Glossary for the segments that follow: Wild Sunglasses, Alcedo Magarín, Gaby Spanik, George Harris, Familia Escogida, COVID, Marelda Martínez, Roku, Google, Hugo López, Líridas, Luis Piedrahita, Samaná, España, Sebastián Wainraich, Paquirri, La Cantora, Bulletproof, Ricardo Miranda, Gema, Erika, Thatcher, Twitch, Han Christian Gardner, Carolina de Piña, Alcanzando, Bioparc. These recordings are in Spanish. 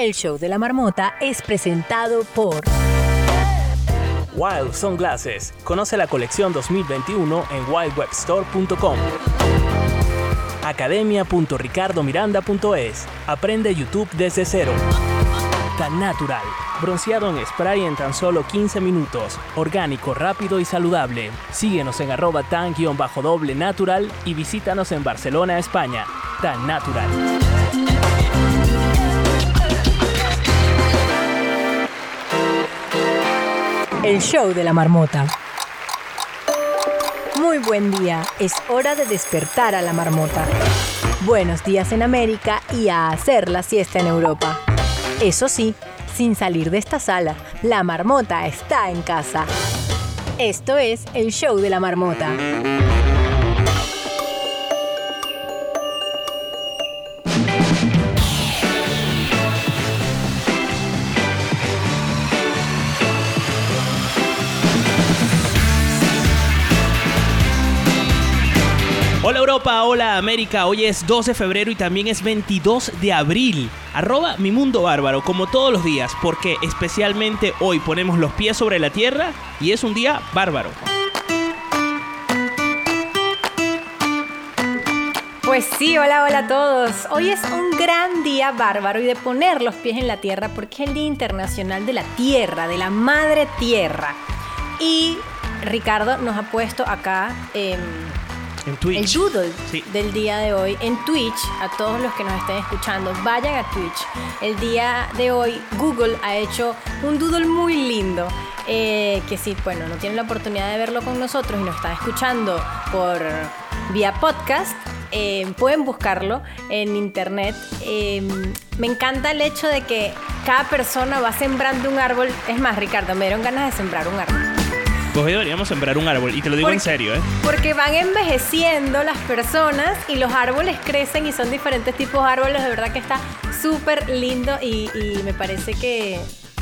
El show de la marmota es presentado por Wild Sunglasses. Conoce la colección 2021 en wildwebstore.com. Academia.ricardomiranda.es. Aprende YouTube desde cero. Tan Natural. Bronceado en spray en tan solo 15 minutos. Orgánico, rápido y saludable. Síguenos en @tan_natural y visítanos en Barcelona, España. Tan Natural. El show de la marmota. Muy buen día. Es hora de despertar a la marmota. Buenos días en América y a hacer la siesta en Europa. Eso sí, sin salir de esta sala, la marmota está en casa. Esto es el show de la marmota. Hola Europa, hola América, hoy es 2 de febrero y también es 22 de abril. @ Mi Mundo Bárbaro, como todos los días, porque especialmente hoy ponemos los pies sobre la tierra y es un día bárbaro. Pues sí, hola, hola a todos. Hoy es un gran día bárbaro y de poner los pies en la tierra porque es el Día Internacional de la Tierra, de la Madre Tierra. Y Ricardo nos ha puesto acá... en Twitch. El doodle del día de hoy en Twitch. A todos los que nos estén escuchando, vayan a Twitch. El día de hoy Google ha hecho un doodle muy lindo, que si no tienen la oportunidad de verlo con nosotros y nos están escuchando por vía podcast, pueden buscarlo en internet. Me encanta el hecho de que cada persona va sembrando un árbol. Es más, Ricardo, me dieron ganas de sembrar un árbol. Pues hoy deberíamos sembrar un árbol, y te lo digo en serio, ¿eh? Porque van envejeciendo las personas y los árboles crecen y son diferentes tipos de árboles. De verdad que está súper lindo y me parece que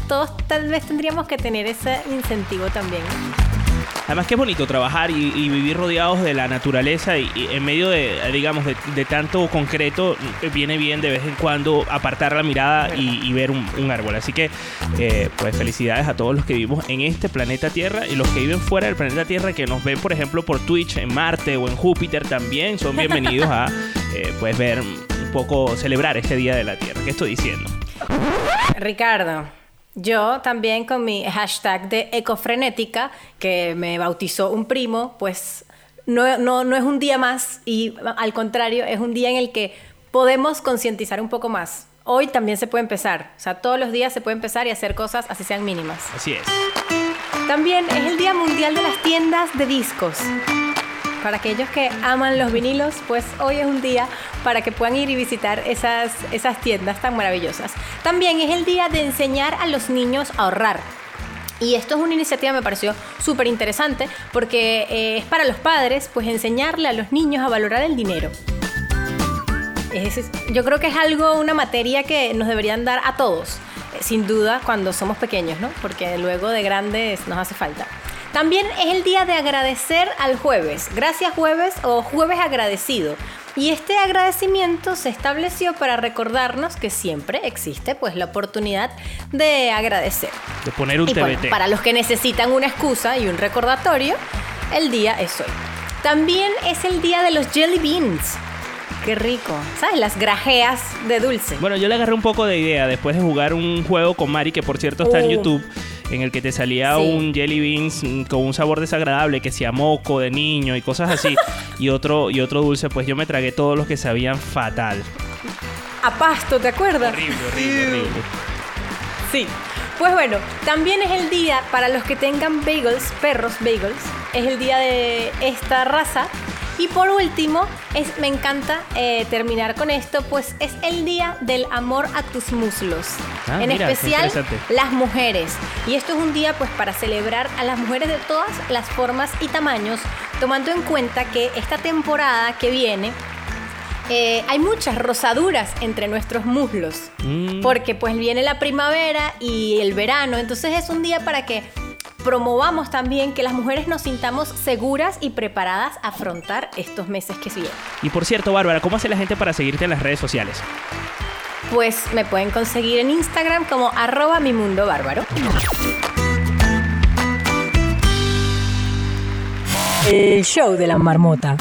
todos tal vez tendríamos que tener ese incentivo también. Además que es bonito trabajar y vivir rodeados de la naturaleza y en medio de tanto concreto. Viene bien de vez en cuando apartar la mirada y ver un árbol. Así que pues felicidades a todos los que vivimos en este planeta Tierra y los que viven fuera del planeta Tierra, que nos ven por ejemplo por Twitch en Marte o en Júpiter, también son bienvenidos a pues ver un poco, celebrar este Día de la Tierra. ¿Qué estoy diciendo? Ricardo, yo también con mi hashtag de ecofrenética, que me bautizó un primo, pues no es un día más y al contrario, es un día en el que podemos concientizar un poco más. Hoy también se puede empezar, o sea, todos los días se puede empezar y hacer cosas así sean mínimas. Así es. También es el Día Mundial de las Tiendas de Discos. Para aquellos que aman los vinilos, pues hoy es un día para que puedan ir y visitar esas tiendas tan maravillosas. También es el día de enseñar a los niños a ahorrar. Y esto es una iniciativa que me pareció súper interesante porque es para los padres, pues enseñarle a los niños a valorar el dinero. Yo creo que es una materia que nos deberían dar a todos, sin duda cuando somos pequeños, ¿no? Porque luego de grandes nos hace falta. También es el día de agradecer al jueves. Gracias jueves o jueves agradecido. Y este agradecimiento se estableció para recordarnos que siempre existe pues la oportunidad de agradecer. De poner un TBT. Para los que necesitan una excusa y un recordatorio, el día es hoy. También es el día de los jelly beans. ¡Qué rico! ¿Sabes? Las grajeas de dulce. Bueno, yo le agarré un poco de idea después de jugar un juego con Mari, que por cierto está en YouTube, en el que te salía un jelly beans con un sabor desagradable, que sea moco de niño y cosas así, y otro dulce. Pues yo me tragué todos los que sabían fatal. A pasto, ¿te acuerdas? Horrible. Sí. Pues bueno, también es el día para los que tengan bagels, perros bagels. Es el día de esta raza. Y por último, me encanta terminar con esto, pues es el día del amor a tus muslos. Especial las mujeres. Y esto es un día pues para celebrar a las mujeres de todas las formas y tamaños, tomando en cuenta que esta temporada que viene hay muchas rosaduras entre nuestros muslos. Porque pues viene la primavera y el verano, entonces es un día para que promovamos también que las mujeres nos sintamos seguras y preparadas a afrontar estos meses que siguen. Y por cierto, Bárbara, ¿cómo hace la gente para seguirte en las redes sociales? pues me pueden conseguir en Instagram como @mimundobárbaro. El show de la marmota.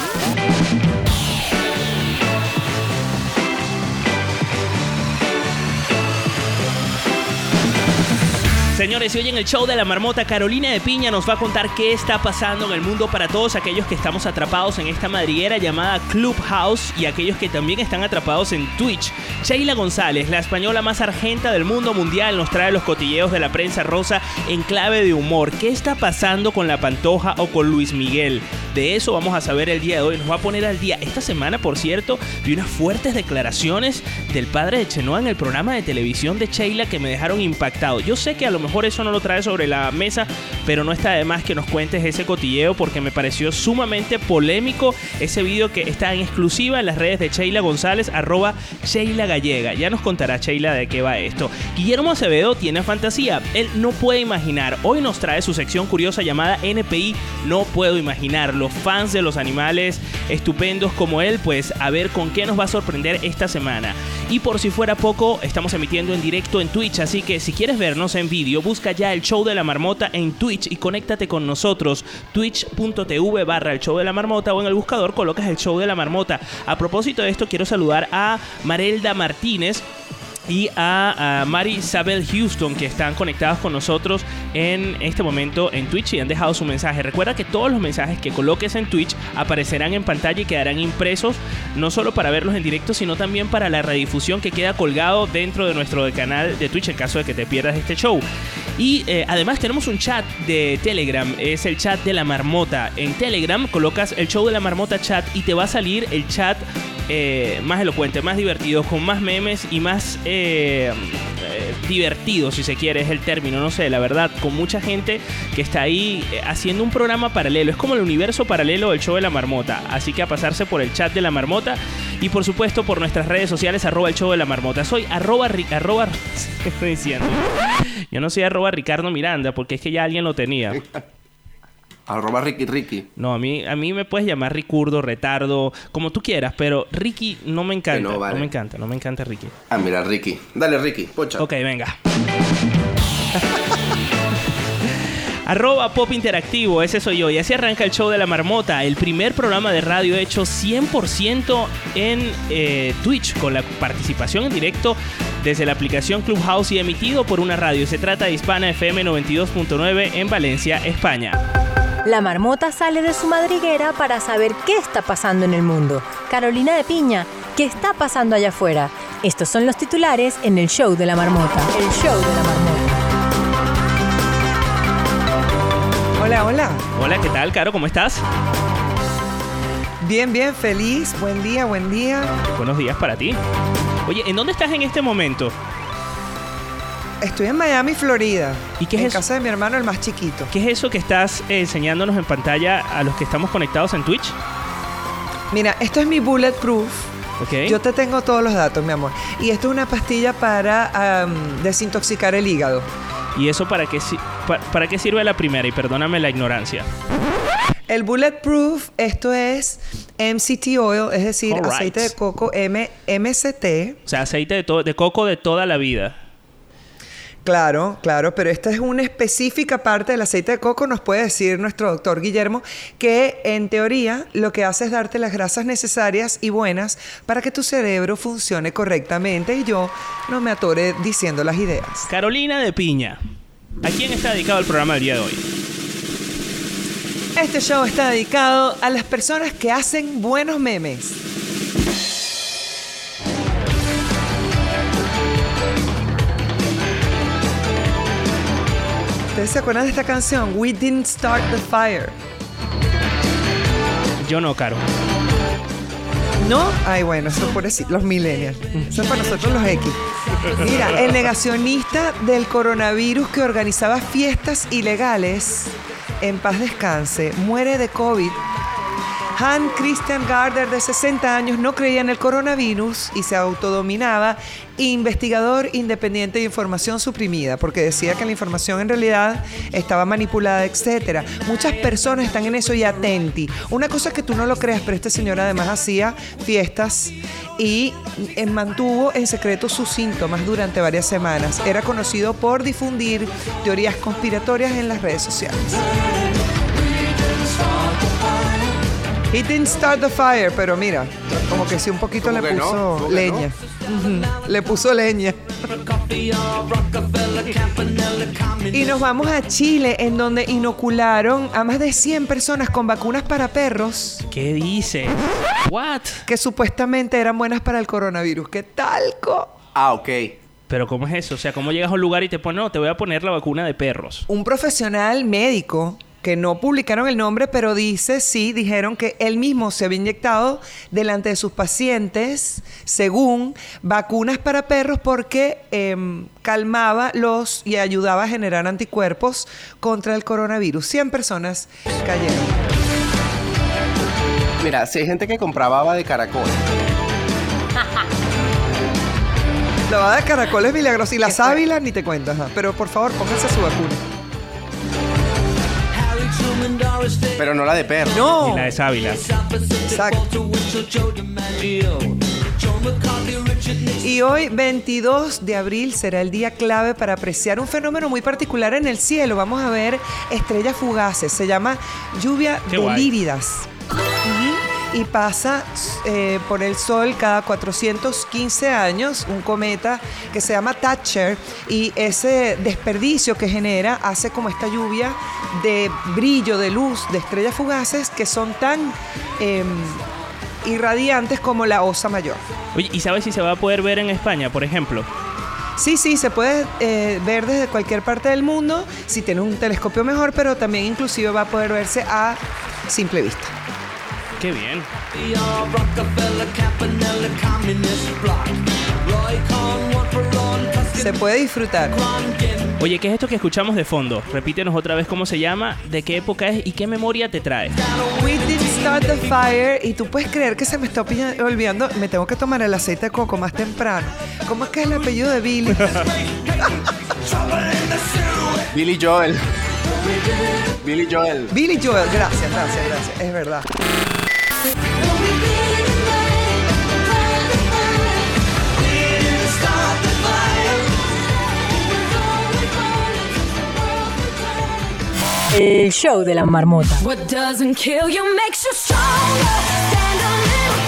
Señores, y hoy en el show de la marmota, Carolina de Piña nos va a contar qué está pasando en el mundo para todos aquellos que estamos atrapados en esta madriguera llamada Clubhouse y aquellos que también están atrapados en Twitch. Sheila González, la española más argenta del mundo mundial, nos trae los cotilleos de la prensa rosa en clave de humor. ¿Qué está pasando con la Pantoja o con Luis Miguel? De eso vamos a saber el día de hoy. Nos va a poner al día esta semana, por cierto, de unas fuertes declaraciones del padre de Chenoa en el programa de televisión de Sheila que me dejaron impactado. Yo sé que a lo mejor eso no lo trae sobre la mesa, pero no está de más que nos cuentes ese cotilleo porque me pareció sumamente polémico ese video que está en exclusiva en las redes de Sheila González, @SheilaGallega. Ya nos contará Sheila de qué va esto. Guillermo Acevedo tiene fantasía. Él no puede imaginar. Hoy nos trae su sección curiosa llamada NPI, No Puedo Imaginarlo. Fans de los animales estupendos como él, pues a ver con qué nos va a sorprender esta semana. Y por si fuera poco, estamos emitiendo en directo en Twitch, así que si quieres vernos en vídeo, busca ya el show de la marmota en Twitch y conéctate con nosotros, twitch.tv/el show de la marmota, o en el buscador colocas el show de la marmota. A propósito de esto, quiero saludar a Marelda Martínez y a Mari Isabel Houston, que están conectados con nosotros en este momento en Twitch y han dejado su mensaje. Recuerda que todos los mensajes que coloques en Twitch aparecerán en pantalla y quedarán impresos, no solo para verlos en directo, sino también para la redifusión que queda colgado dentro de nuestro canal de Twitch en caso de que te pierdas este show. Y además tenemos un chat de Telegram, es el chat de la marmota. En Telegram colocas el show de la marmota chat y te va a salir el chat más elocuente, más divertido, con más memes y más divertido, si se quiere, es el término, no sé, la verdad, con mucha gente que está ahí haciendo un programa paralelo. Es como el universo paralelo del show de la marmota, así que a pasarse por el chat de la marmota y por supuesto por nuestras redes sociales, @el show de la marmota. Soy @, ¿qué estoy diciendo? Yo no soy @Ricardo Miranda, porque es que ya alguien lo tenía. @Ricky. No, a mí me puedes llamar Ricurdo, Retardo, como tú quieras, pero Ricky no me encanta. No, vale. No me encanta Ricky. Ah, mira, Ricky. Dale, Ricky, pocha. Ok, venga. @Pop Interactivo, ese soy yo. Y así arranca el show de la marmota, el primer programa de radio hecho 100% en Twitch, con la participación en directo desde la aplicación Clubhouse y emitido por una radio. Se trata de Hispana FM 92.9 en Valencia, España. La marmota sale de su madriguera para saber qué está pasando en el mundo. Carolina de Piña, ¿qué está pasando allá afuera? Estos son los titulares en el show de la marmota. El show de la marmota. Hola, hola. Hola, ¿qué tal, Caro? ¿Cómo estás? Bien, bien, feliz. Buen día, buen día. Buenos días para ti. Oye, ¿en dónde estás en este momento? Estoy en Miami, Florida. ¿Y qué es eso? En casa de mi hermano, el más chiquito. ¿Qué es eso que estás enseñándonos en pantalla a los que estamos conectados en Twitch? Mira, esto es mi Bulletproof. Okay. Yo te tengo todos los datos, mi amor. Y esto es una pastilla para desintoxicar el hígado. ¿Y eso para qué sirve la primera? Y perdóname la ignorancia. El Bulletproof, esto es MCT oil, es decir, right, aceite de coco MCT. O sea, aceite de coco de toda la vida. Claro, claro, pero esta es una específica parte del aceite de coco, nos puede decir nuestro doctor Guillermo, que en teoría lo que hace es darte las grasas necesarias y buenas para que tu cerebro funcione correctamente y yo no me atore diciendo las ideas. Carolina de Piña, ¿a quién está dedicado el programa del día de hoy? Este show está dedicado a las personas que hacen buenos memes. ¿Ustedes se acuerdan de esta canción? We Didn't Start the Fire. Yo no, Caro. ¿No? Ay, bueno, eso es por decir, los millennials. Eso es para nosotros los X. Mira, el negacionista del coronavirus que organizaba fiestas ilegales, en paz descanse, muere de COVID Han Christian Gardner, de 60 años, no creía en el coronavirus y se autodominaba investigador independiente de información suprimida, porque decía que la información en realidad estaba manipulada, etcétera. Muchas personas están en eso y atenti. Una cosa es que tú no lo creas, pero este señor además hacía fiestas y mantuvo en secreto sus síntomas durante varias semanas. Era conocido por difundir teorías conspiratorias en las redes sociales. He didn't start the fire, pero mira, como que sí, un poquito le puso, no, leña. No. Le puso leña. Y nos vamos a Chile, en donde inocularon a más de 100 personas con vacunas para perros. ¿Qué dice? What? Que supuestamente eran buenas para el coronavirus. ¿Qué talco? Ah, ok. ¿Pero cómo es eso? O sea, ¿cómo llegas a un lugar y te pones, no, te voy a poner la vacuna de perros? Un profesional médico, que no publicaron el nombre, pero dice, sí, dijeron que él mismo se había inyectado delante de sus pacientes, según vacunas para perros, porque calmaba los y ayudaba a generar anticuerpos contra el coronavirus. 100 personas cayeron. Mira, si hay gente que compraba baba de caracol. La baba de caracol es milagrosa. Y la sábila ni te cuento. Ajá. Pero por favor, pónganse su vacuna. Pero no la de perro. No. Ni la de sábila. Exacto. Y hoy, 22 de abril, será el día clave para apreciar un fenómeno muy particular en el cielo. Vamos a ver estrellas fugaces. Se llama lluvia de líridas. Y pasa por el Sol cada 415 años, un cometa que se llama Thatcher, y ese desperdicio que genera hace como esta lluvia de brillo, de luz, de estrellas fugaces que son tan irradiantes como la Osa Mayor. Oye, ¿y sabes si se va a poder ver en España, por ejemplo? Sí, sí, se puede ver desde cualquier parte del mundo, si tienes un telescopio mejor, pero también inclusive va a poder verse a simple vista. ¡Qué bien! Se puede disfrutar. Oye, ¿qué es esto que escuchamos de fondo? Repítenos otra vez cómo se llama, de qué época es y qué memoria te trae. We did start the fire. Y tú puedes creer que se me está olvidando. Me tengo que tomar el aceite de coco más temprano. ¿Cómo es que es el apellido de Billy? Billy Joel. Billy Joel. Billy Joel. Gracias, gracias, gracias. Es verdad. El show de la marmota.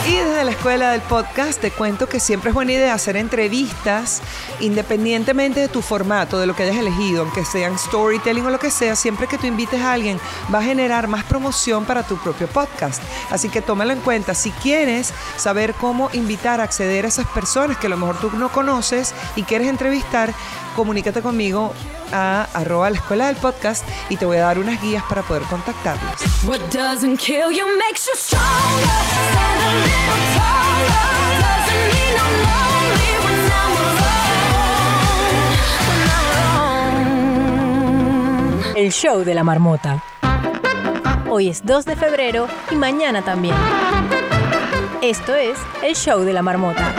Y desde la escuela del podcast te cuento que siempre es buena idea hacer entrevistas independientemente de tu formato, de lo que hayas elegido, aunque sean storytelling o lo que sea. Siempre que tú invites a alguien va a generar más promoción para tu propio podcast, así que tómalo en cuenta. Si quieres saber cómo invitar a acceder a esas personas que a lo mejor tú no conoces y quieres entrevistar, comunícate conmigo a @ la escuela del podcast y te voy a dar unas guías para poder contactarlos. El show de la marmota. Hoy es 2 de febrero y mañana también. Esto es el show de la marmota.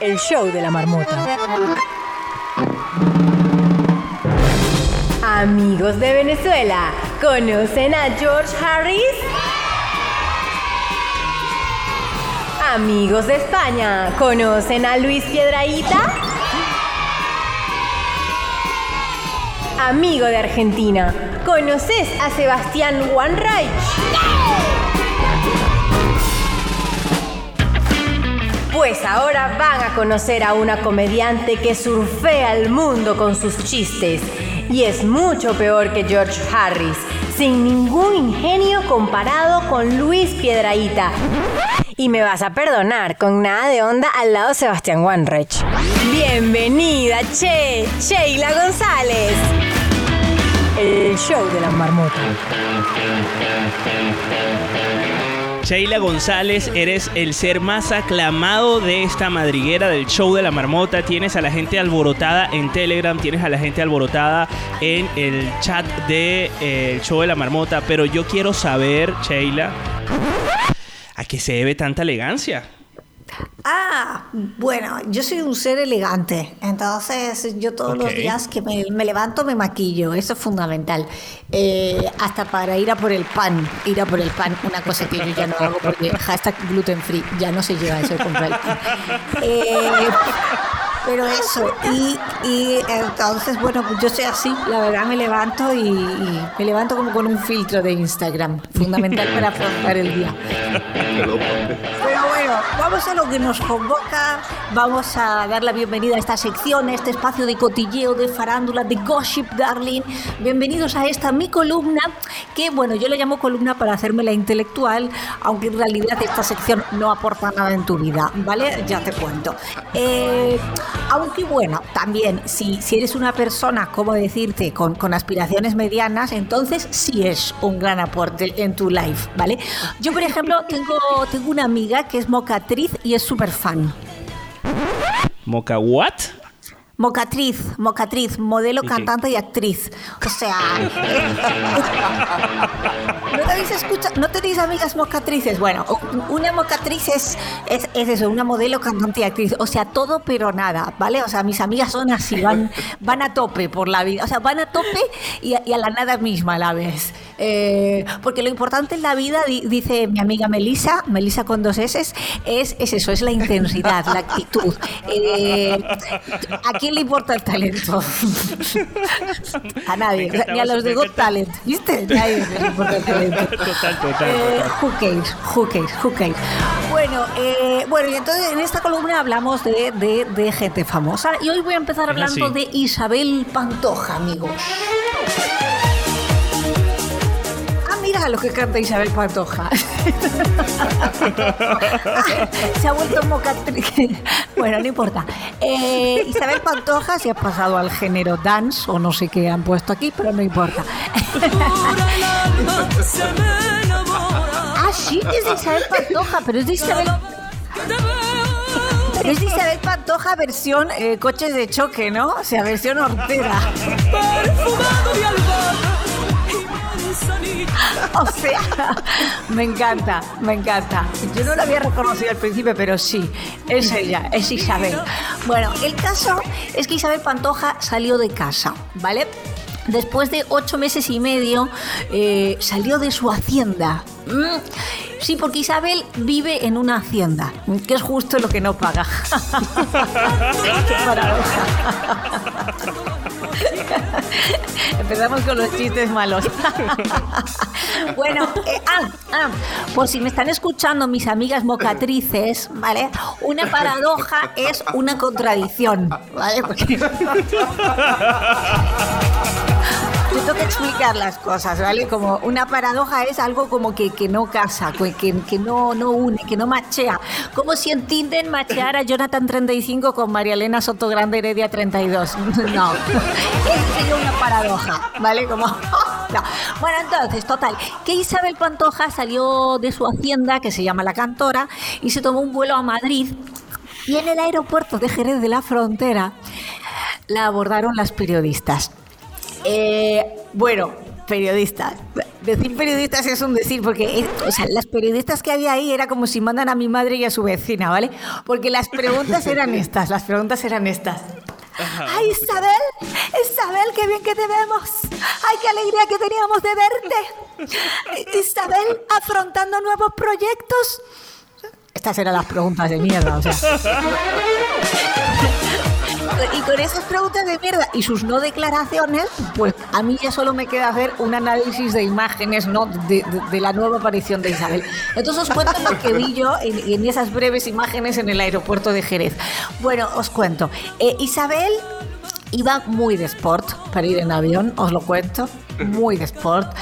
El show de la marmota. Amigos de Venezuela, ¿conocen a George Harris? Amigos de España, ¿conocen a Luis Piedrahita? Amigo de Argentina, ¿conoces a Sebastián Wainraich? Pues ahora van a conocer a una comediante que surfea el mundo con sus chistes. Y es mucho peor que George Harris, sin ningún ingenio comparado con Luis Piedrahita. Y me vas a perdonar, con nada de onda al lado de Sebastián Wainraich. ¡Bienvenida, Sheila González! El show de las marmotas. Sheila González, eres el ser más aclamado de esta madriguera del show de la marmota. Tienes a la gente alborotada en Telegram, tienes a la gente alborotada en el chat de el show de la marmota. Pero yo quiero saber, Sheila, ¿a qué se debe tanta elegancia? Ah, bueno, yo soy un ser elegante, entonces yo todos los días que me levanto me maquillo, eso es fundamental, hasta para ir a por el pan, una cosa que yo ya no hago porque hashtag gluten free, ya no se lleva eso de comprar el pan. Pero eso, y entonces, bueno, pues yo soy así, la verdad me levanto y me levanto como con un filtro de Instagram, fundamental para afrontar el día. Pero bueno, vamos a lo que nos convoca, vamos a dar la bienvenida a esta sección, a este espacio de cotilleo, de farándula, de gossip, darling. Bienvenidos a esta mi columna, que bueno, yo la llamo columna para hacerme la intelectual, aunque en realidad esta sección no aporta nada en tu vida, ¿vale? Ya te cuento. Aunque bueno, también, si eres una persona, ¿cómo decirte?, con aspiraciones medianas, entonces sí es un gran aporte en tu life, ¿vale? Yo, por ejemplo, tengo una amiga que es mocatriz y es súper fan. ¿Moca what? Mocatriz, modelo, cantante y actriz. O sea... ¿No tenéis amigas mocatrices? Bueno, una mocatriz es eso, una modelo, cantante y actriz. O sea, todo pero nada, ¿vale? O sea, mis amigas son así, van a tope por la vida. O sea, van a tope y a la nada misma a la vez. Porque lo importante en la vida, dice mi amiga Melisa con dos S's, es eso, es la intensidad, la actitud. Aquí le importa el talento? A nadie, ni a los de Got Talent, ¿viste? Nadie le importa el talento. Total. Who cares. Bueno, y entonces en esta columna hablamos de gente famosa. Y hoy voy a empezar hablando de Isabel Pantoja, amigos. A lo que canta Isabel Pantoja. Se ha vuelto mocatriz. Bueno, no importa. Isabel Pantoja se ha pasado al género dance o no sé qué han puesto aquí, pero no importa. Ah, sí, es de Isabel Pantoja, pero es de Isabel... Es de Isabel Pantoja versión coches de choque, ¿no? O sea, versión hortera. O sea, me encanta. Yo no la había reconocido al principio, pero sí, es ella, es Isabel. Bueno, el caso es que Isabel Pantoja salió de casa, ¿vale? Después de 8 meses y medio, salió de su hacienda. Sí, porque Isabel vive en una hacienda, que es justo lo que no paga. Qué paradoja. Empezamos con los chistes malos. Bueno, por si me están escuchando mis amigas mocatrices, ¿vale? Una paradoja es una contradicción, ¿vale? Porque... yo tengo que explicar las cosas, ¿vale? Como una paradoja es algo como que no casa, que no une, que no machea. Como si intenten machear a Jonathan 35 con María Elena Soto Grande Heredia 32. No. Eso sería una paradoja, ¿vale? Como... No. Bueno, entonces, total, que Isabel Pantoja salió de su hacienda, que se llama La Cantora, y se tomó un vuelo a Madrid, y en el aeropuerto de Jerez de la Frontera la abordaron las periodistas. Bueno, periodistas. Decir periodistas es un decir, porque o sea, las periodistas que había ahí era como si mandan a mi madre y a su vecina, ¿vale? Porque las preguntas eran estas. ¡Ay, Isabel, qué bien que te vemos! ¡Ay, qué alegría que teníamos de verte! Isabel, afrontando nuevos proyectos. Estas eran las preguntas de mierda, o sea. Y con esas preguntas de mierda y sus no declaraciones, pues a mí ya solo me queda hacer un análisis de imágenes, ¿no?, de la nueva aparición de Isabel. Entonces os cuento lo que vi yo en esas breves imágenes en el aeropuerto de Jerez. Bueno, os cuento. Isabel iba muy de sport para ir en avión, os lo cuento. Muy de sport,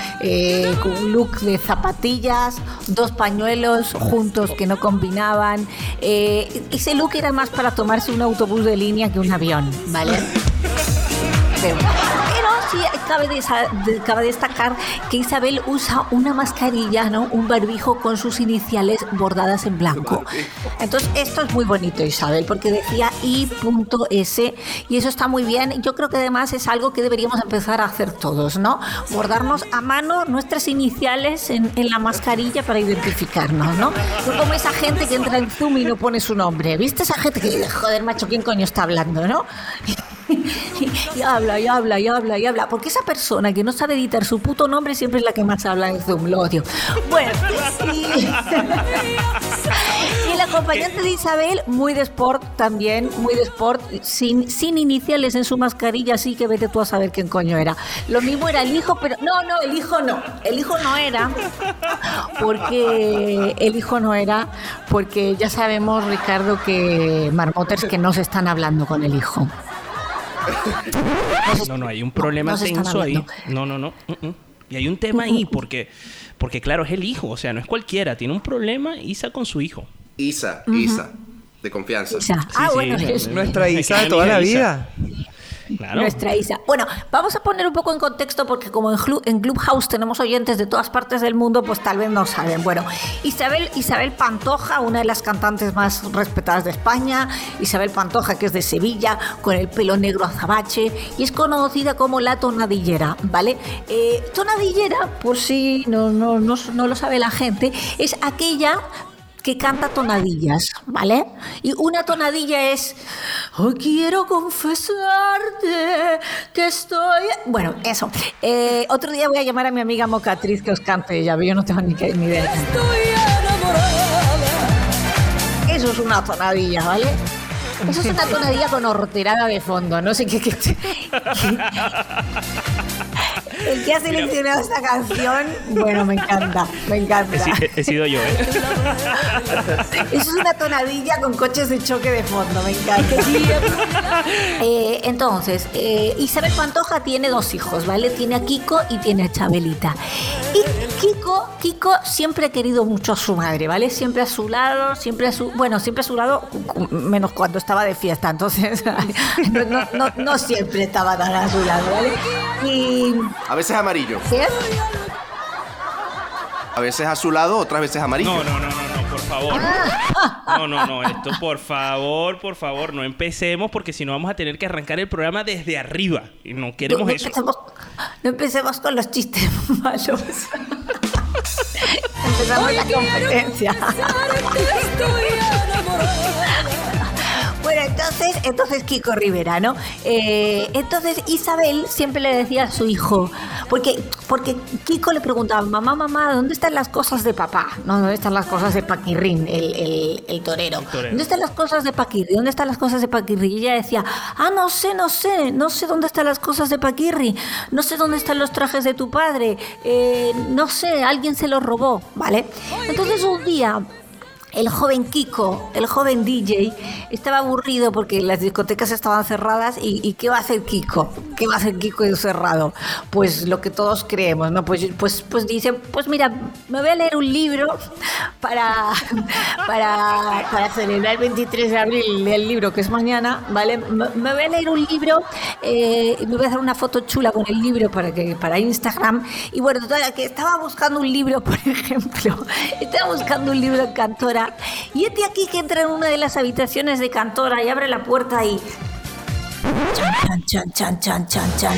con un look de zapatillas, 2 pañuelos juntos que no combinaban. Ese look era más para tomarse un autobús de línea que un avión, ¿vale? Pero sí, cabe destacar que Isabel usa una mascarilla, ¿no? Un barbijo con sus iniciales bordadas en blanco. Entonces, esto es muy bonito, Isabel, porque decía I.S. y eso está muy bien. Yo creo que además es algo que deberíamos empezar a hacer todos, ¿no? Bordarnos a mano nuestras iniciales en la mascarilla para identificarnos, ¿no? No como esa gente que entra en Zoom y no pone su nombre. ¿Viste esa gente que, joder, macho, quién coño está hablando, ¿no? Y habla. Porque esa persona que no sabe editar su puto nombre siempre es la que más habla en Zoom, lo odio. Bueno, y el acompañante de Isabel, muy de sport también, muy de sport, sin iniciales en su mascarilla, así que vete tú a saber quién coño era. Lo mismo era el hijo, pero no, el hijo no era, porque ya sabemos, Ricardo, que marmoters que no se están hablando con el hijo. No, hay un problema tenso ahí. No. Y hay un tema ahí porque claro, es el hijo, o sea, no es cualquiera, tiene un problema Isa con su hijo. Isa, de confianza. Isa. Sí, nuestra Isa de toda la vida. Claro. Nuestra Isa. Bueno, vamos a poner un poco en contexto porque como en Clubhouse tenemos oyentes de todas partes del mundo, pues tal vez no saben. Bueno, Isabel Pantoja, una de las cantantes más respetadas de España, Isabel Pantoja, que es de Sevilla, con el pelo negro azabache, y es conocida como la tonadillera, ¿vale? Tonadillera, por si no lo sabe la gente, es aquella que canta tonadillas, ¿vale? Y una tonadilla es: hoy quiero confesarte que estoy... Bueno, eso. Otro día voy a llamar a mi amiga Mocatriz que os cante ella, pero yo no tengo ni idea. Estoy enamorada. Eso es una tonadilla, ¿vale? Eso es una tonadilla con horterada de fondo, no sé qué. El que ha seleccionado esta canción, bueno, me encanta. He sido yo, ¿eh? Eso es una tonadilla con coches de choque de fondo, me encanta. Entonces, Isabel Pantoja tiene dos hijos, ¿vale? Tiene a Kiko y tiene a Chabelita. Y Kiko siempre ha querido mucho a su madre, ¿vale? Siempre a su lado, siempre a su lado, menos cuando estaba de fiesta, entonces no siempre estaba tan a su lado, ¿vale? Y a veces amarillo. ¿Sí? A veces a su lado, otras veces amarillo. No, por favor. Esto por favor, no empecemos porque si no vamos a tener que arrancar el programa desde arriba y no queremos eso. No empecemos con los chistes malos. Empezamos la competencia. Bueno, entonces Kiko Rivera, ¿no? Entonces Isabel siempre le decía a su hijo, porque Kiko le preguntaba: mamá, ¿dónde están las cosas de papá? No, ¿dónde están las cosas de Paquirri, el torero? ¿Dónde están las cosas de Paquirri? ¿Dónde están las cosas de Paquirri? Y ella decía: no sé dónde están las cosas de Paquirri, no sé dónde están los trajes de tu padre, alguien se los robó, ¿vale? Entonces un día... El joven DJ, estaba aburrido porque las discotecas estaban cerradas y ¿qué va a hacer Kiko? ¿Qué va a hacer Kiko encerrado? Pues lo que todos creemos, ¿no? Pues dice, pues mira, me voy a leer un libro para celebrar el 23 de abril del libro que es mañana, ¿vale? Me voy a leer un libro, me voy a hacer una foto chula con el libro para Instagram. Y bueno, que estaba buscando un libro, por ejemplo, en Cantora. Y este aquí que entra en una de las habitaciones de Cantora y abre la puerta y... Chan.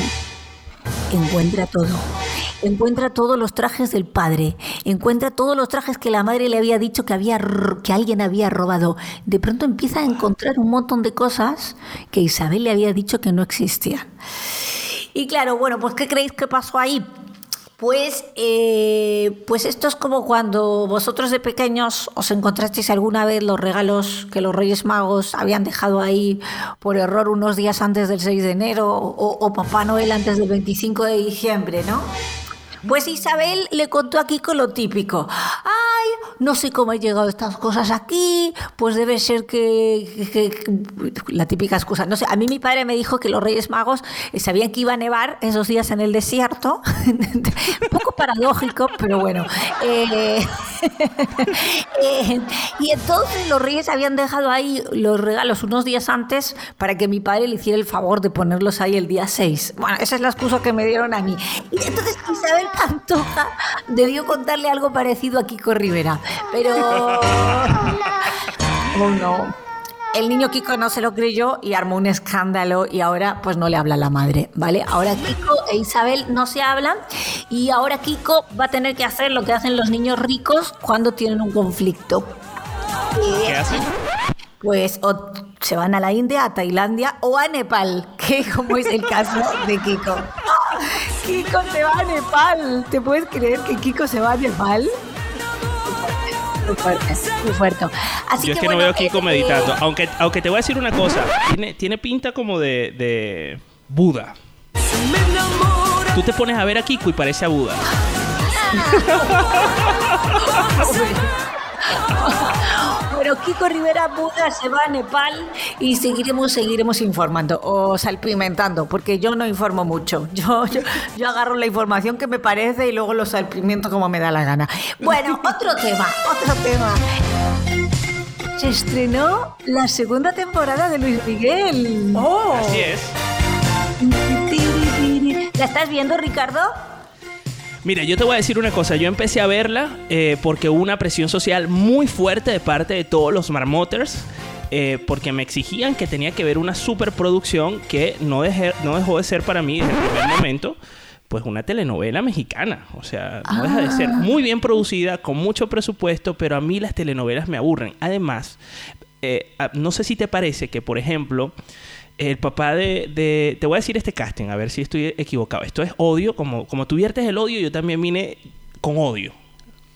Encuentra todos los trajes del padre, encuentra todos los trajes que la madre le había dicho que alguien había robado. De pronto empieza a encontrar un montón de cosas que Isabel le había dicho que no existían. Y claro, bueno, pues ¿qué creéis que pasó ahí? Pues esto es como cuando vosotros de pequeños os encontrasteis alguna vez los regalos que los Reyes Magos habían dejado ahí por error unos días antes del 6 de enero o Papá Noel antes del 25 de diciembre, ¿no? Pues Isabel le contó a Kiko lo típico. Ay, no sé cómo han llegado estas cosas aquí, pues debe ser que la típica excusa. No sé, a mí mi padre me dijo que los Reyes Magos sabían que iba a nevar esos días en el desierto. Un poco paradójico, pero bueno. Y entonces los Reyes habían dejado ahí los regalos unos días antes para que mi padre le hiciera el favor de ponerlos ahí el día 6. Bueno, esa es la excusa que me dieron a mí. Y entonces Isabel Pantoja debió contarle algo parecido a Kiko Rivera, pero... Oh, no. El niño Kiko no se lo creyó y armó un escándalo y ahora pues no le habla la madre, ¿vale? Ahora Kiko e Isabel no se hablan y ahora Kiko va a tener que hacer lo que hacen los niños ricos cuando tienen un conflicto. ¿Qué hacen? Pues o se van a la India, a Tailandia o a Nepal, que como es el caso de Kiko. Kiko se va a Nepal. ¿Te puedes creer que Kiko se va a Nepal? Muy fuerte, muy fuerte. Así yo es que no, bueno, veo a Kiko meditando. Aunque te voy a decir una cosa, tiene pinta como de Buda. Tú te pones a ver a Kiko y parece a Buda. Pero Kiko Rivera Buda se va a Nepal y seguiremos informando o salpimentando, porque yo no informo mucho. Yo agarro la información que me parece y luego lo salpimento como me da la gana. Bueno, otro tema. Se estrenó la segunda temporada de Luis Miguel. ¡Oh! Así es. ¿La estás viendo, Ricardo? Mira, yo te voy a decir una cosa. Yo empecé a verla porque hubo una presión social muy fuerte de parte de todos los marmoters, porque me exigían que tenía que ver una superproducción que no dejó de ser para mí desde el primer momento, pues una telenovela mexicana. O sea, no deja de ser muy bien producida, con mucho presupuesto, pero a mí las telenovelas me aburren. Además, no sé si te parece que, por ejemplo... El papá de... Te voy a decir este casting, a ver si estoy equivocado. Esto es odio. Como tú viertes el odio, yo también vine con odio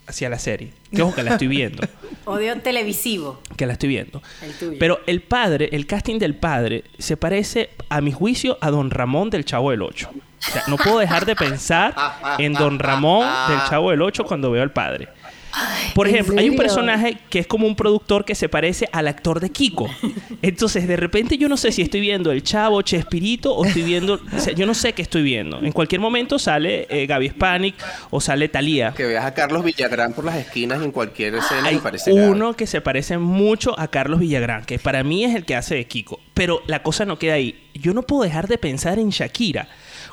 hacia la serie. Que ojo, que la estoy viendo. Odio televisivo. Que la estoy viendo. El tuyo. Pero el padre, el casting del padre, se parece, a mi juicio, a Don Ramón del Chavo del Ocho. O sea, no puedo dejar de pensar en Don Ramón del Chavo del Ocho cuando veo al padre. Por ejemplo, hay un personaje que es como un productor que se parece al actor de Kiko. Entonces, de repente, yo no sé si estoy viendo El Chavo, Chespirito o estoy viendo... O sea, yo no sé qué estoy viendo. En cualquier momento sale Gaby Spanik o sale Thalía. Que veas a Carlos Villagrán por las esquinas en cualquier escena. Hay uno que se parece mucho a Carlos Villagrán, que para mí es el que hace de Kiko. Pero la cosa no queda ahí. Yo no puedo dejar de pensar en Shakira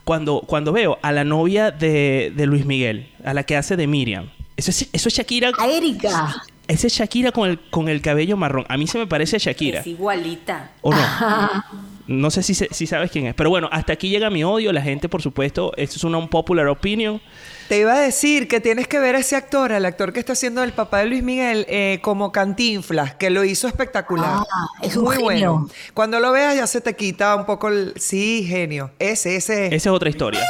cuando veo a la novia de Luis Miguel, a la que hace de Miriam. Eso es Shakira. A Erika. Esa es Shakira con el cabello marrón. A mí se me parece a Shakira. Es igualita. ¿O no? Ajá. No sé si sabes quién es. Pero bueno, hasta aquí llega mi odio. La gente, por supuesto, esto es una unpopular opinion. Te iba a decir que tienes que ver a ese actor, al actor que está haciendo el papá de Luis Miguel, como Cantinflas, que lo hizo espectacular. Ah, es muy genio. Bueno. Cuando lo veas ya se te quita un poco el... Sí, genio. Ese. Esa es otra historia.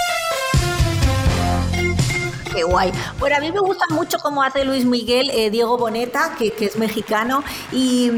Qué guay. Bueno, a mí me gusta mucho cómo hace Luis Miguel, Diego Boneta, que es mexicano, y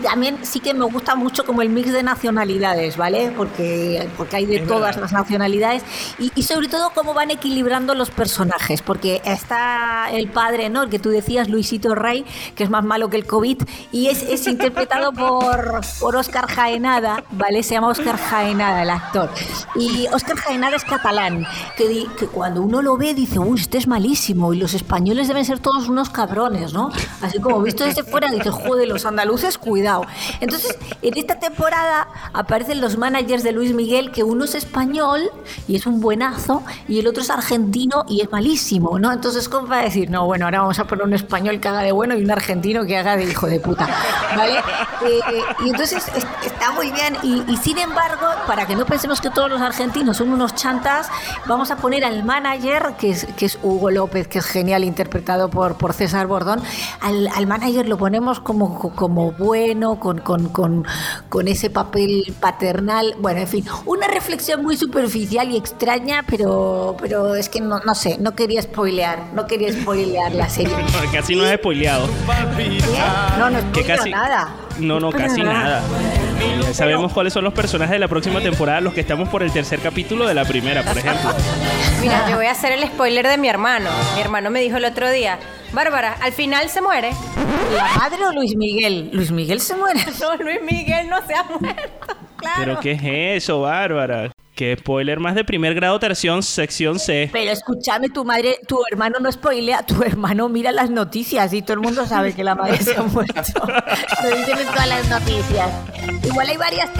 también sí que me gusta mucho como el mix de nacionalidades, ¿vale? Porque hay de es todas verdad. Las nacionalidades y sobre todo cómo van equilibrando los personajes, porque está el padre, ¿no? El que tú decías, Luisito Rey, que es más malo que el COVID, y es interpretado por Oscar Jaenada, ¿vale? Se llama Oscar Jaenada el actor, y Oscar Jaenada es catalán, que cuando uno lo ve dice, uy, este es malísimo y los españoles deben ser todos unos cabrones, ¿no? Así como visto desde fuera, dices, joder, los andaluces, cuidado. Entonces, en esta temporada aparecen los managers de Luis Miguel, que uno es español y es un buenazo, y el otro es argentino y es malísimo, ¿no? Entonces, ¿cómo va a decir? No, bueno, ahora vamos a poner un español que haga de bueno y un argentino que haga de hijo de puta, ¿vale? Y entonces, está muy bien. Y sin embargo, para que no pensemos que todos los argentinos son unos chantas, vamos a poner al manager, que es Hugo López, que es genial, interpretado por César Bordón. Al manager lo ponemos como bueno, con ese papel paternal. Bueno, en fin, una reflexión muy superficial y extraña, pero es que no sé, no quería spoilear la serie. Casi no es spoileado. No spoileo nada. No, casi nada. Sabemos cuáles son los personajes de la próxima temporada, los que estamos por el tercer capítulo de la primera, por ejemplo. Mira, yo voy a hacer el spoiler de mi hermano. Mi hermano me dijo el otro día, Bárbara, al final se muere. ¿La madre o Luis Miguel? Luis Miguel se muere. No, Luis Miguel no se ha muerto. Claro. ¿Pero qué es eso, Bárbara? Qué spoiler más de primer grado, terción, sección C. Pero escúchame, tu madre, tu hermano no spoilea, tu hermano mira las noticias y todo el mundo sabe que la madre se ha muerto. Lo dicen en todas las noticias. Igual hay varias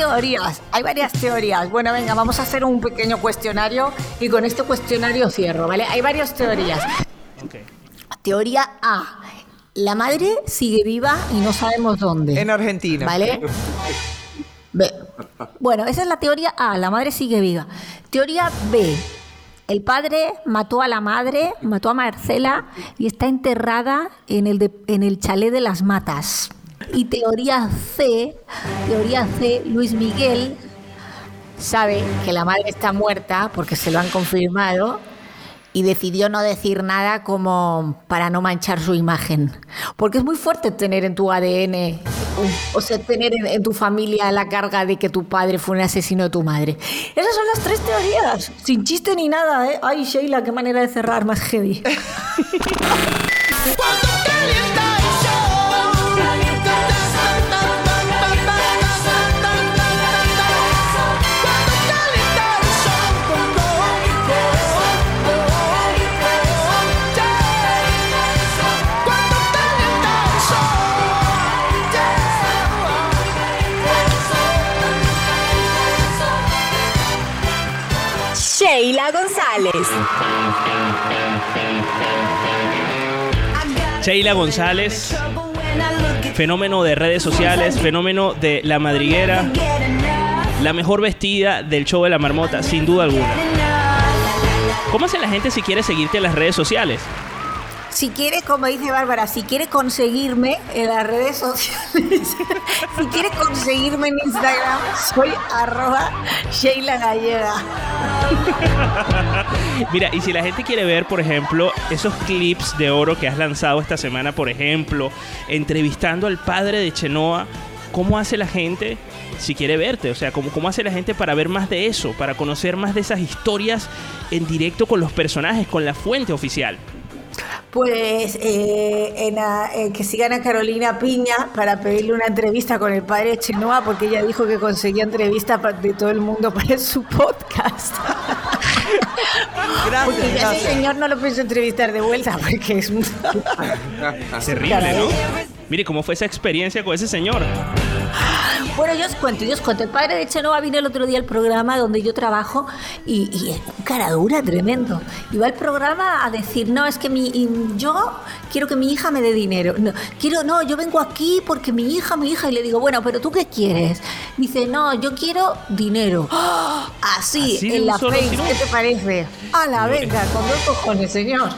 teorías, Bueno, venga, vamos a hacer un pequeño cuestionario y con este cuestionario cierro, ¿vale? Hay varias teorías. Okay. Teoría A. La madre sigue viva y no sabemos dónde. En Argentina. ¿Vale? Bueno, esa es la teoría A, la madre sigue viva. Teoría B, el padre mató a la madre, mató a Marcela y está enterrada en el chalet de las Matas. Y teoría C, Luis Miguel sabe que la madre está muerta porque se lo han confirmado y decidió no decir nada como para no manchar su imagen. Porque es muy fuerte tener en tu ADN... O sea, tener en tu familia la carga de que tu padre fue un asesino de tu madre. Esas son las tres teorías, sin chiste ni nada, ¿eh? Ay, Sheila, qué manera de cerrar más heavy. Sheila González. Sheila González, fenómeno de redes sociales, fenómeno de la madriguera, la mejor vestida del show de la marmota, sin duda alguna. ¿Cómo hace la gente si quiere seguirte en las redes sociales? Si quiere, como dice Bárbara, si quiere conseguirme en las redes sociales, si quiere conseguirme en Instagram, soy @SheilaGallega. Mira, y si la gente quiere ver, por ejemplo, esos clips de oro que has lanzado esta semana, por ejemplo, entrevistando al padre de Chenoa, ¿cómo hace la gente si quiere verte? O sea, ¿cómo hace la gente para ver más de eso, para conocer más de esas historias en directo con los personajes, con la fuente oficial? Pues que sigan a Carolina Piña para pedirle una entrevista con el padre de Chenoa, porque ella dijo que conseguía entrevistas de todo el mundo para su podcast. Gracias, porque gracias. Ese señor no lo pienso entrevistar de vuelta porque es un... terrible, ¿no? Mire, ¿cómo fue esa experiencia con ese señor? Bueno, yo os cuento. El padre de Chenoa vino el otro día al programa donde yo trabajo y es un cara dura tremendo. Iba al programa a decir, no, es que yo quiero que mi hija me dé dinero. No, yo vengo aquí porque mi hija. Y le digo, bueno, pero ¿tú qué quieres? Dice, no, yo quiero dinero. ¡Oh! Así en la face, sino... ¿qué te parece? A la venga, con dos cojones, señor.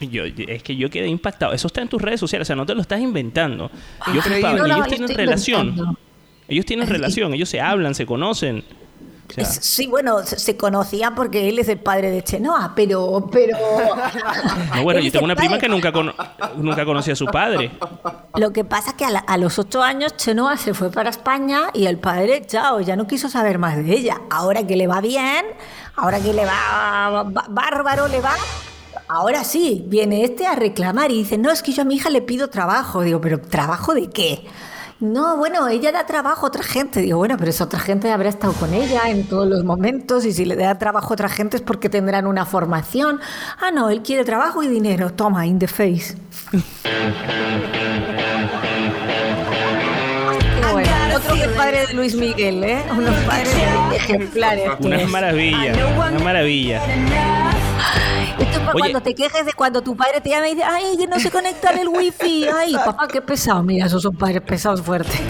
Yo quedé impactado. Eso está en tus redes sociales, o sea, no te lo estás inventando. Yo flipaba. Ellos tienen relación, ellos se hablan, se conocen. O sea. Sí, bueno, se conocía porque él es el padre de Chenoa, pero... No, bueno, yo tengo una prima que nunca conocía a su padre. Lo que pasa es que a los 8 años Chenoa se fue para España y el padre, chao, ya no quiso saber más de ella. Ahora que le va bien, ahora que le va bárbaro, le va... Ahora sí, viene este a reclamar y dice, no, es que yo a mi hija le pido trabajo. Digo, ¿pero trabajo de qué? No, bueno, ella da trabajo a otra gente. Digo, bueno, pero esa otra gente habrá estado con ella en todos los momentos y si le da trabajo a otra gente es porque tendrán una formación. Ah, no, él quiere trabajo y dinero. Toma, in the face. Bueno, otro que padre de Luis Miguel, ¿eh? Unos padres ejemplares. Una maravilla. Esto es para cuando te quejes de cuando tu padre te llama y dice, ay, que no se conecta el wifi. Ay, papá, qué pesado. Mira, esos son padres pesados fuertes.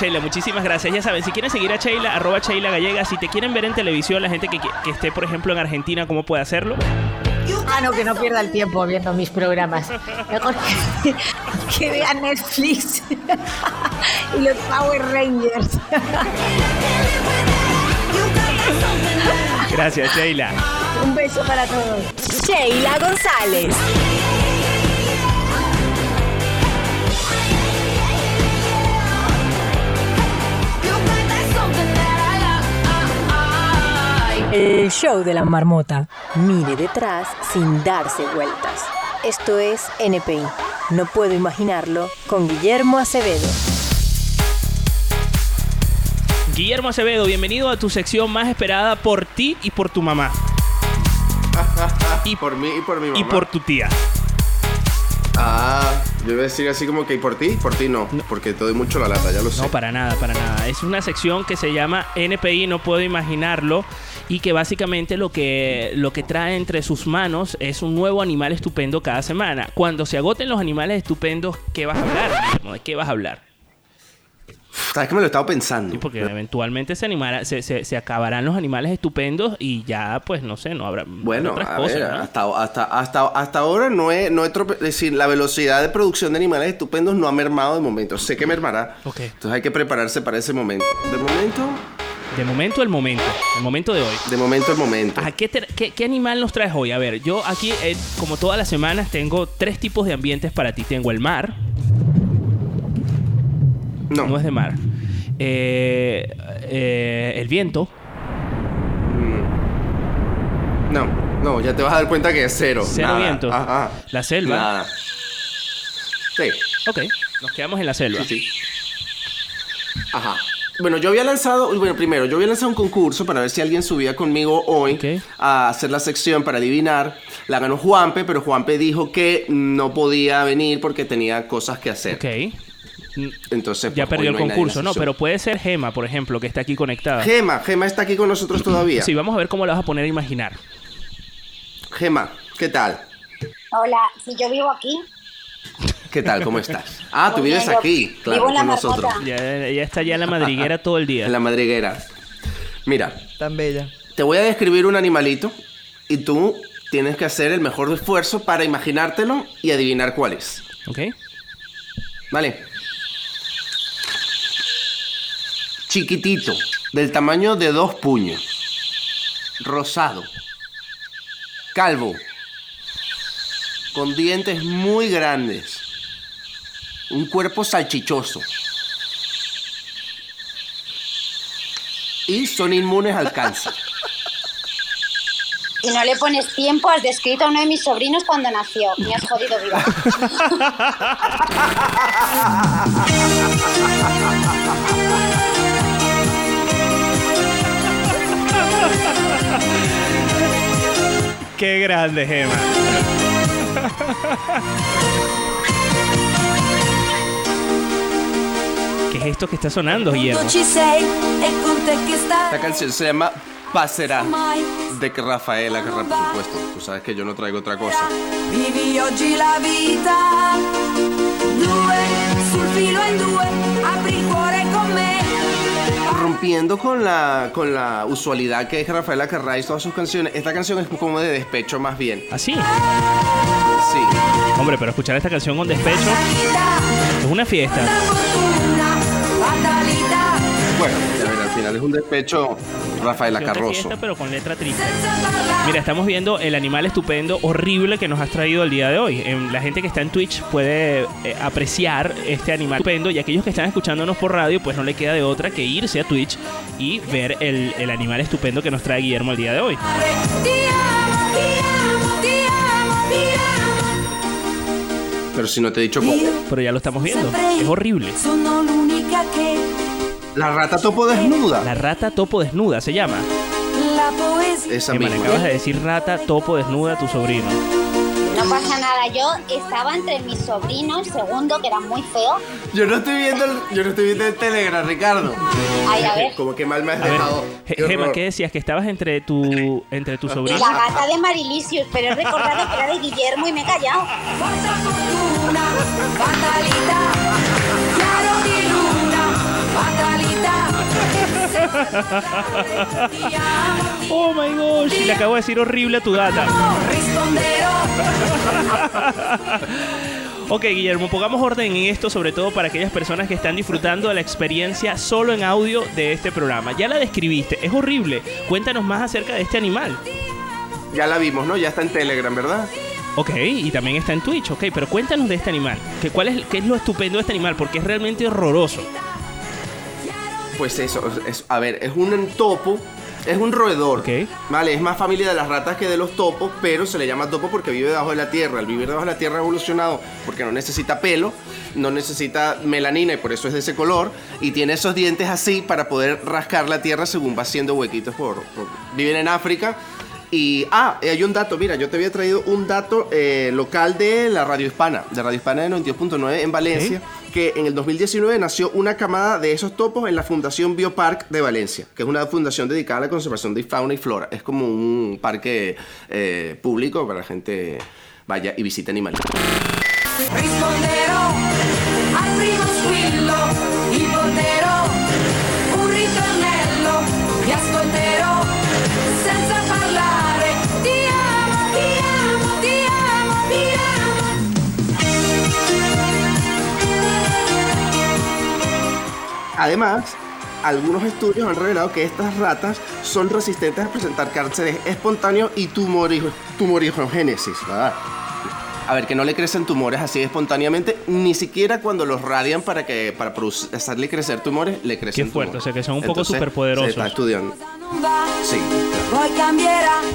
Sheila, muchísimas gracias. Ya saben, si quieren seguir a Sheila, @SheilaGallega. Si te quieren ver en televisión, la gente que esté, por ejemplo, en Argentina, ¿cómo puede hacerlo? Ah, no, que no pierda el tiempo viendo mis programas. Mejor que vea Netflix y los Power Rangers. Gracias, Sheila. Un beso para todos. Sheila González. El show de la marmota. Mire detrás sin darse vueltas. Esto es NPI. No puedo imaginarlo con Guillermo Acevedo. Guillermo Acevedo, bienvenido a tu sección más esperada por ti y por tu mamá. Y por mí y por mi mamá. Y por tu tía. Ah, yo iba a decir así como que ¿y por ti? Por ti no, no, porque te doy mucho la lata, ya lo sé. No, para nada, para nada. Es una sección que se llama NPI, no puedo imaginarlo, y que básicamente lo que trae entre sus manos es un nuevo animal estupendo cada semana. Cuando se agoten los animales estupendos, ¿qué vas a hablar? ¿De qué vas a hablar? Sabes que me lo he estado pensando. Sí, porque eventualmente se acabarán los animales estupendos y ya, pues, no sé, no habrá. Bueno, otras a cosas, ver, ¿no? hasta ahora no he es decir, la velocidad de producción de animales estupendos no ha mermado de momento. Sé que mermará. Okay. Entonces hay que prepararse para ese momento. De momento el momento. Ajá, ¿qué animal nos traes hoy? A ver, yo aquí, como todas las semanas, tengo tres tipos de ambientes para ti. Tengo el mar. No es de mar. El viento. No, ya te vas a dar cuenta que es cero. Cero nada. Viento. Ajá. La selva. Nada. Sí. Ok, nos quedamos en la selva. Sí. Ajá. Bueno, yo había lanzado un concurso para ver si alguien subía conmigo hoy a hacer la sección para adivinar. La ganó Juanpe, pero Juanpe dijo que no podía venir porque tenía cosas que hacer. Ok. Entonces, ya perdió el concurso, ¿no? Pero puede ser Gema, por ejemplo, que está aquí conectada. Gema está aquí con nosotros todavía. Sí, vamos a ver cómo la vas a poner a imaginar. Gema, ¿qué tal? Hola, si yo vivo aquí. ¿Qué tal? ¿Cómo estás? Ah, tú vives aquí, claro, vivo con nosotros. Ya está ya en la madriguera todo el día. En la madriguera. Mira. Tan bella. Te voy a describir un animalito y tú tienes que hacer el mejor esfuerzo para imaginártelo y adivinar cuál es. Ok. Vale. Chiquitito, del tamaño de 2 puños, rosado, calvo, con dientes muy grandes, un cuerpo salchichoso y son inmunes al cáncer. Si no le pones tiempo, has descrito a uno de mis sobrinos cuando nació. Me has jodido viva. ¡Qué grande, Gema! ¿Qué es esto que está sonando, Guillermo? Esta canción se llama Passerà, de Raffaella, que por supuesto, tú sabes que yo no traigo otra cosa. Vivi oggi la vita, due, sul filo in due, apri il cuore con me. Rompiendo con la usualidad que es Raffaella Carrà y todas sus canciones, esta canción es como de despecho más bien. ¿Así? Sí. Hombre, pero escuchar esta canción con despecho es una fiesta. Bueno, ya ver, al final es un despecho Raffaella Carrà. Pero con letra triste. Mira, estamos viendo el animal estupendo, horrible que nos has traído el día de hoy. La gente que está en Twitch puede apreciar este animal estupendo y aquellos que están escuchándonos por radio, pues no le queda de otra que irse a Twitch y ver el animal estupendo que nos trae Guillermo el día de hoy. Pero si no te he dicho cómo. Pero ya lo estamos viendo. Es horrible. La rata topo desnuda. La rata topo desnuda se llama. La poesía. Esa misma. Acabas de decir rata topo desnuda a tu sobrino. No pasa nada, yo estaba entre mis sobrinos, el segundo, que era muy feo. Yo no estoy viendo el Telegram, Ricardo. Ay, a ver. Como que mal me has dejado. Gema, ¿qué decías? Que estabas entre tu sobrino. Y la gata de Marilicious, pero he recordado que era de Guillermo y me he callado. Oh my gosh, y le acabo de decir horrible a tu gata. Ok, Guillermo, pongamos orden en esto, sobre todo para aquellas personas que están disfrutando de la experiencia solo en audio de este programa. Ya la describiste, es horrible. Cuéntanos más acerca de este animal. Ya la vimos, ¿no? Ya está en Telegram, ¿verdad? Ok, y también está en Twitch, ok, pero cuéntanos de este animal. ¿Qué es lo estupendo de este animal? Porque es realmente horroroso. Pues eso, a ver, es un topo Es un roedor, okay. Vale, es más familia de las ratas que de los topos, pero se le llama topo porque vive debajo de la tierra. Al vivir debajo de la tierra ha evolucionado porque no necesita pelo, no necesita melanina y por eso es de ese color. Y tiene esos dientes así para poder rascar la tierra según va haciendo huequitos por... Viven en África. Y, hay un dato, mira, yo te había traído un dato local de la Radio Hispana, de Radio Hispana de 92.9 en Valencia, que en el 2019 nació una camada de esos topos en la Fundación Bioparc de Valencia, que es una fundación dedicada a la conservación de fauna y flora. Es como un parque público para la gente vaya y visite animales. Además, algunos estudios han revelado que estas ratas son resistentes a presentar cánceres espontáneos y tumorigénesis, ¿verdad? A ver, que no le crecen tumores así espontáneamente, ni siquiera cuando los radian para hacerle crecer tumores, le crecen tumores. Qué fuerte, tumores. O sea que son un poco superpoderosos. Se está estudiando. Sí.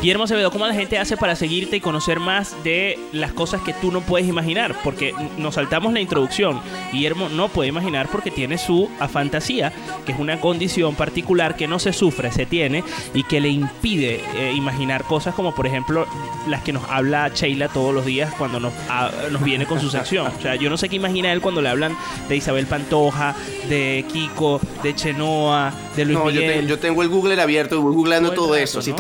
Guillermo Acevedo, ¿cómo la gente hace para seguirte y conocer más de las cosas que tú no puedes imaginar? Porque nos saltamos la introducción. Guillermo no puede imaginar porque tiene su afantasía, que es una condición particular que no se sufre, se tiene y que le impide imaginar cosas como, por ejemplo, las que nos habla Sheila todos los días cuando nos viene con su sección. O sea, yo no sé qué imagina él cuando le hablan de Isabel Pantoja, de Kiko, de Chenoa, de Luis Miguel. Yo tengo el Google abierto y voy googleando todo rato, eso, ¿no? Así,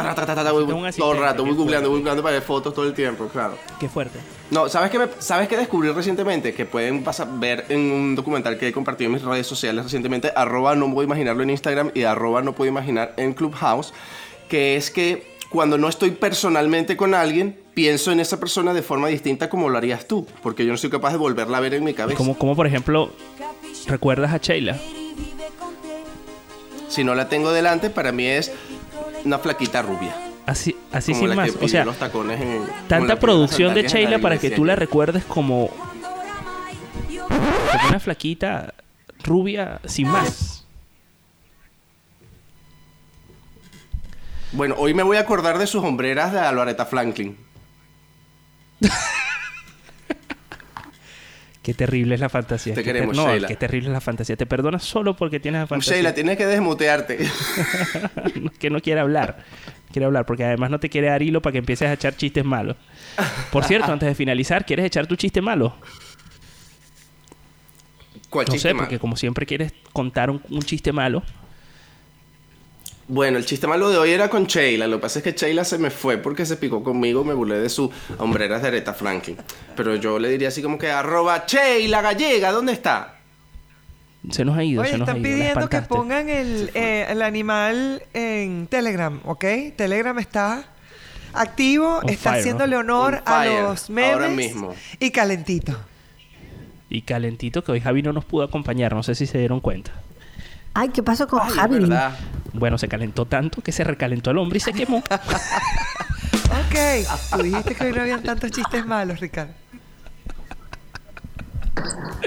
todo el rato, voy googleando para ver fotos todo el tiempo, claro. Qué fuerte. No, ¿sabes qué descubrí recientemente? Que pueden ver en un documental que he compartido en mis redes sociales recientemente, @ no puedo imaginarlo en Instagram y @ no puedo imaginar en Clubhouse, que es que cuando no estoy personalmente con alguien, pienso en esa persona de forma distinta como lo harías tú, porque yo no soy capaz de volverla a ver en mi cabeza. Como por ejemplo, ¿recuerdas a Sheila? Si no la tengo delante, para mí es una flaquita rubia. Así sin más, o sea, los tacones en, tanta producción de Sheila para que tú la recuerdes como una flaquita rubia sin más. Bueno, hoy me voy a acordar de sus hombreras de Aretha Franklin. Qué terrible es la fantasía. Te queremos, Sheila. Qué terrible es la fantasía. Te perdonas solo porque tienes la fantasía. Sheila, tienes que desmutearte. Que no quiere hablar. Quiere hablar porque además no te quiere dar hilo para que empieces a echar chistes malos. Por cierto, antes de finalizar, ¿quieres echar tu chiste malo? ¿Cuál chiste malo? No sé, porque como siempre quieres contar un chiste malo. Bueno, el chiste malo de hoy era con Sheila. Lo que pasa es que Sheila se me fue porque se picó conmigo. Me burlé de sus hombreras de Aretha Franklin. Pero yo le diría así como que @ Sheila Gallega, ¿dónde está? Se nos ha ido. Oye, están pidiendo que pongan el animal en Telegram, ¿ok? Telegram está activo, está haciéndole honor a los memes ahora mismo. Y calentito. Y calentito, que hoy Javi no nos pudo acompañar. No sé si se dieron cuenta. Ay, ¿qué pasó con Javi? ¿Verdad? Bueno, se calentó tanto que se recalentó el hombre y se quemó. Ok, tú dijiste que hoy no habían tantos chistes malos, Ricardo.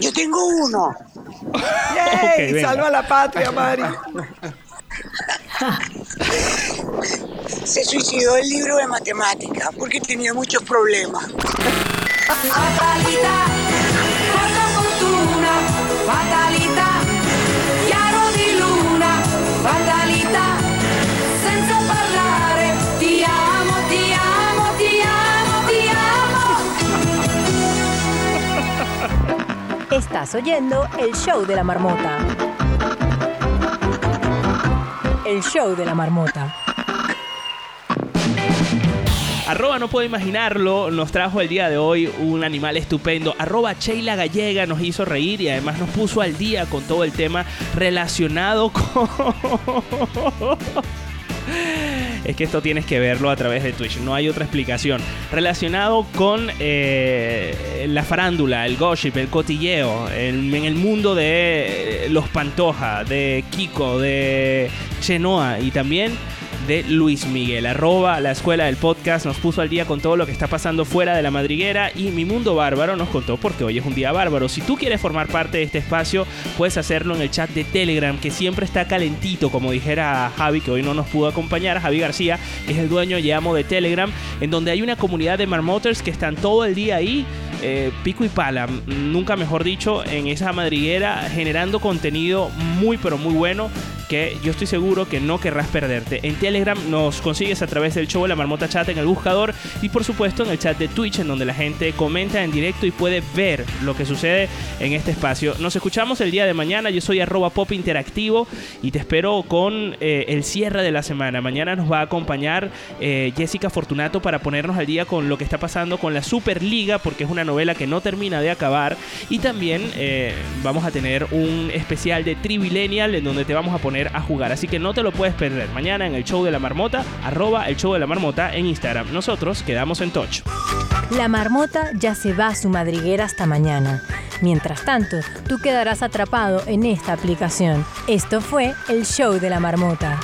Yo tengo uno. ¡Yay! Okay, ¡salva la patria, Mari! Se suicidó el libro de matemáticas porque tenía muchos problemas. Fatalidad, falta fortuna, fatalidad. Fatalita, senza parlare, ti amo, ti amo, ti amo, ti amo. Estás oyendo el show de la marmota. El show de la marmota. @ no puedo imaginarlo, nos trajo el día de hoy un animal estupendo. @ Sheila Gallega nos hizo reír y además nos puso al día con todo el tema relacionado con... Es que esto tienes que verlo a través de Twitch, no hay otra explicación. Relacionado con la farándula, el gossip, el cotilleo, en el mundo de los Pantoja, de Kiko, de Chenoa y también... de Luis Miguel. Arroba La Escuela del Podcast nos puso al día con todo lo que está pasando fuera de la madriguera, y Mi Mundo Bárbaro nos contó porque hoy es un día bárbaro. Si tú quieres formar parte de este espacio, puedes hacerlo en el chat de Telegram, que siempre está calentito, como dijera Javi, que hoy no nos pudo acompañar. Javi García es el dueño y amo de Telegram, en donde hay una comunidad de marmoters que están todo el día ahí, pico y pala, nunca mejor dicho, en esa madriguera, generando contenido muy pero muy bueno, que yo estoy seguro que no querrás perderte. En Telegram nos consigues a través del show de La Marmota Chat en el buscador, y por supuesto en el chat de Twitch, en donde la gente comenta en directo y puede ver lo que sucede en este espacio. Nos escuchamos el día de mañana. Yo soy @popinteractivo y te espero con el cierre de la semana. Mañana nos va a acompañar Jessica Fortunato para ponernos al día con lo que está pasando con la Superliga, porque es una novela que no termina de acabar, y también vamos a tener un especial de Trivilenial en donde te vamos a poner a jugar, así que no te lo puedes perder mañana en el show de La Marmota, @elshowdelamarmota en Instagram. Nosotros quedamos en touch. La Marmota ya se va a su madriguera hasta mañana. Mientras tanto, tú quedarás atrapado en esta aplicación. Esto fue el show de La Marmota.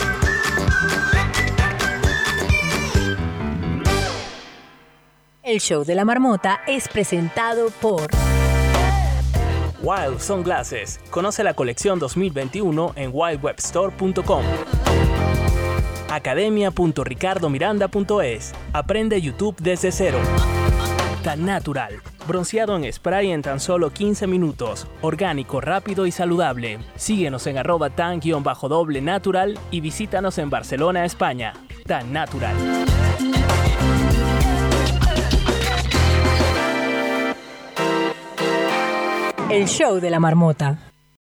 El show de La Marmota es presentado por Wild Sunglasses. Conoce la colección 2021 en wildwebstore.com. Academia.ricardomiranda.es. Aprende YouTube desde cero. Tan Natural. Bronceado en spray en tan solo 15 minutos. Orgánico, rápido y saludable. Síguenos en @tan_natural y visítanos en Barcelona, España. Tan Natural. El show de La Marmota.